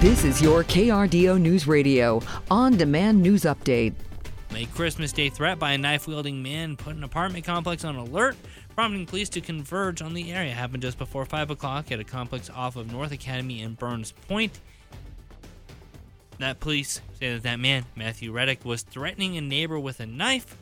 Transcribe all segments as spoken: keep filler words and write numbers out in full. This is your K R D O News Radio on-demand news update. A Christmas Day threat by a knife-wielding man put an apartment complex on alert, prompting police to converge on the area. It happened just before five o'clock at a complex off of North Academy and Burns Point. That police say that that man, Matthew Reddick, was threatening a neighbor with a knife.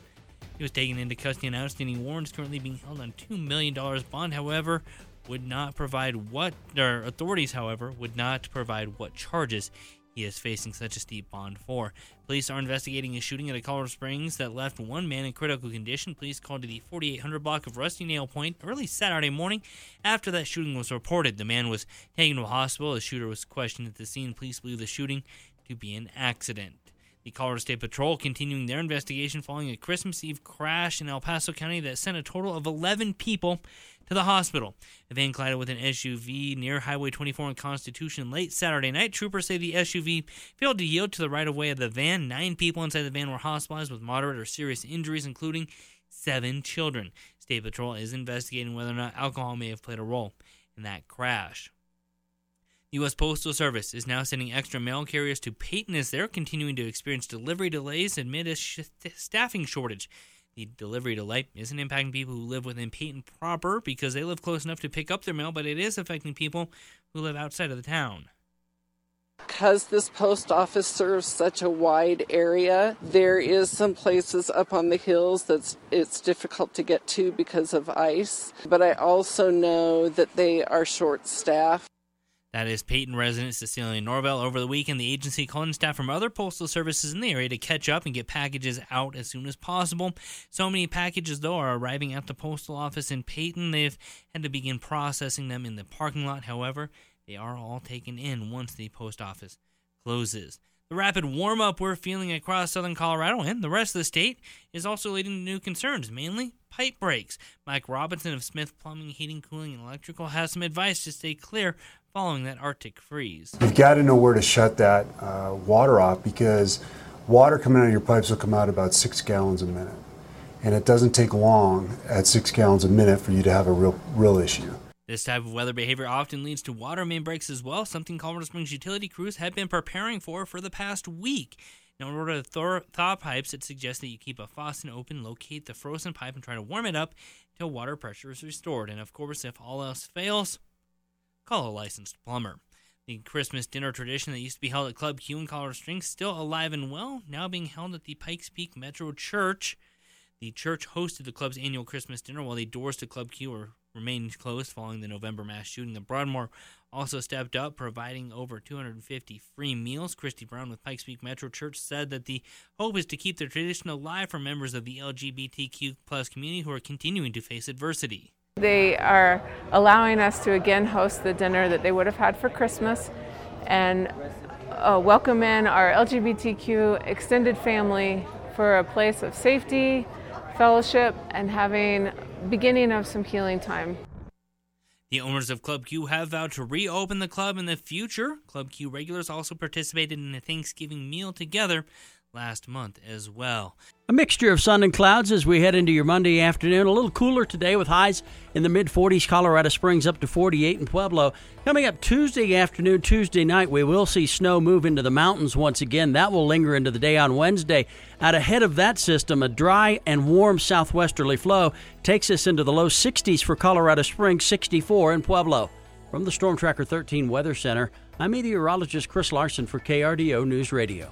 He was taken into custody on outstanding warrants, currently being held on two million dollars bond, however, would not provide what, or authorities, however, would not provide what charges he is facing such a steep bond for. Police are investigating a shooting at a Colorado Springs that left one man in critical condition. Police called to the forty-eight hundred block of Rusty Nail Point early Saturday morning after that shooting was reported. The man was taken to a hospital. The shooter was questioned at the scene. Police believe the shooting to be an accident. The Colorado State Patrol continuing their investigation following a Christmas Eve crash in El Paso County that sent a total of eleven people to the hospital. A van collided with an S U V near Highway twenty-four on Constitution late Saturday night. Troopers say the S U V failed to yield to the right-of-way of the van. Nine people inside the van were hospitalized with moderate or serious injuries, including seven children. State Patrol is investigating whether or not alcohol may have played a role in that crash. The U S Postal Service is now sending extra mail carriers to Peyton as they're continuing to experience delivery delays amid a sh- staffing shortage. The delivery delay isn't impacting people who live within Peyton proper because they live close enough to pick up their mail, but it is affecting people who live outside of the town. Because this post office serves such a wide area, there is some places up on the hills that it's difficult to get to because of ice. But I also know that they are short-staffed. That is Peyton resident Cecilia Norvell. Over the weekend, the agency called in staff from other postal services in the area to catch up and get packages out as soon as possible. So many packages, though, are arriving at the postal office in Peyton. They've had to begin processing them in the parking lot. However, they are all taken in once the post office closes. The rapid warm-up we're feeling across southern Colorado and the rest of the state is also leading to new concerns, mainly pipe breaks. Mike Robinson of Smith Plumbing, Heating, Cooling, and Electrical has some advice to stay clear following that Arctic freeze. You've got to know where to shut that uh, water off, because water coming out of your pipes will come out about six gallons a minute. And it doesn't take long at six gallons a minute for you to have a real, real issue. This type of weather behavior often leads to water main breaks as well, something Colorado Springs utility crews have been preparing for for the past week. Now, in order to thaw, thaw pipes, it suggests that you keep a faucet open, locate the frozen pipe, and try to warm it up until water pressure is restored. And, of course, if all else fails, call a licensed plumber. The Christmas dinner tradition that used to be held at Club Q in Colorado Springs still alive and well, now being held at the Pikes Peak Metro Church. The church hosted the club's annual Christmas dinner while the doors to Club Q were remained closed following the November mass shooting. The Broadmoor also stepped up, providing over two hundred fifty free meals. Christy Brown with Pikes Peak Metro Church said that the hope is to keep the tradition alive for members of the L G B T Q plus community who are continuing to face adversity. They are allowing us to again host the dinner that they would have had for Christmas and uh, welcome in our L G B T Q extended family for a place of safety, fellowship, and having beginning of some healing time. The owners of Club Q have vowed to reopen the club in the future. Club Q regulars also participated in a Thanksgiving meal together last month as well. A mixture of sun and clouds as we head into your Monday afternoon. A little cooler today with highs in the mid forties, Colorado Springs up to forty-eight in Pueblo. Coming up Tuesday afternoon, Tuesday night, we will see snow move into the mountains once again. That will linger into the day on Wednesday. Out ahead of that system, a dry and warm southwesterly flow takes us into the low sixties for Colorado Springs, sixty-four in Pueblo. From the Storm Tracker thirteen Weather Center, I'm meteorologist Chris Larson for K R D O News Radio.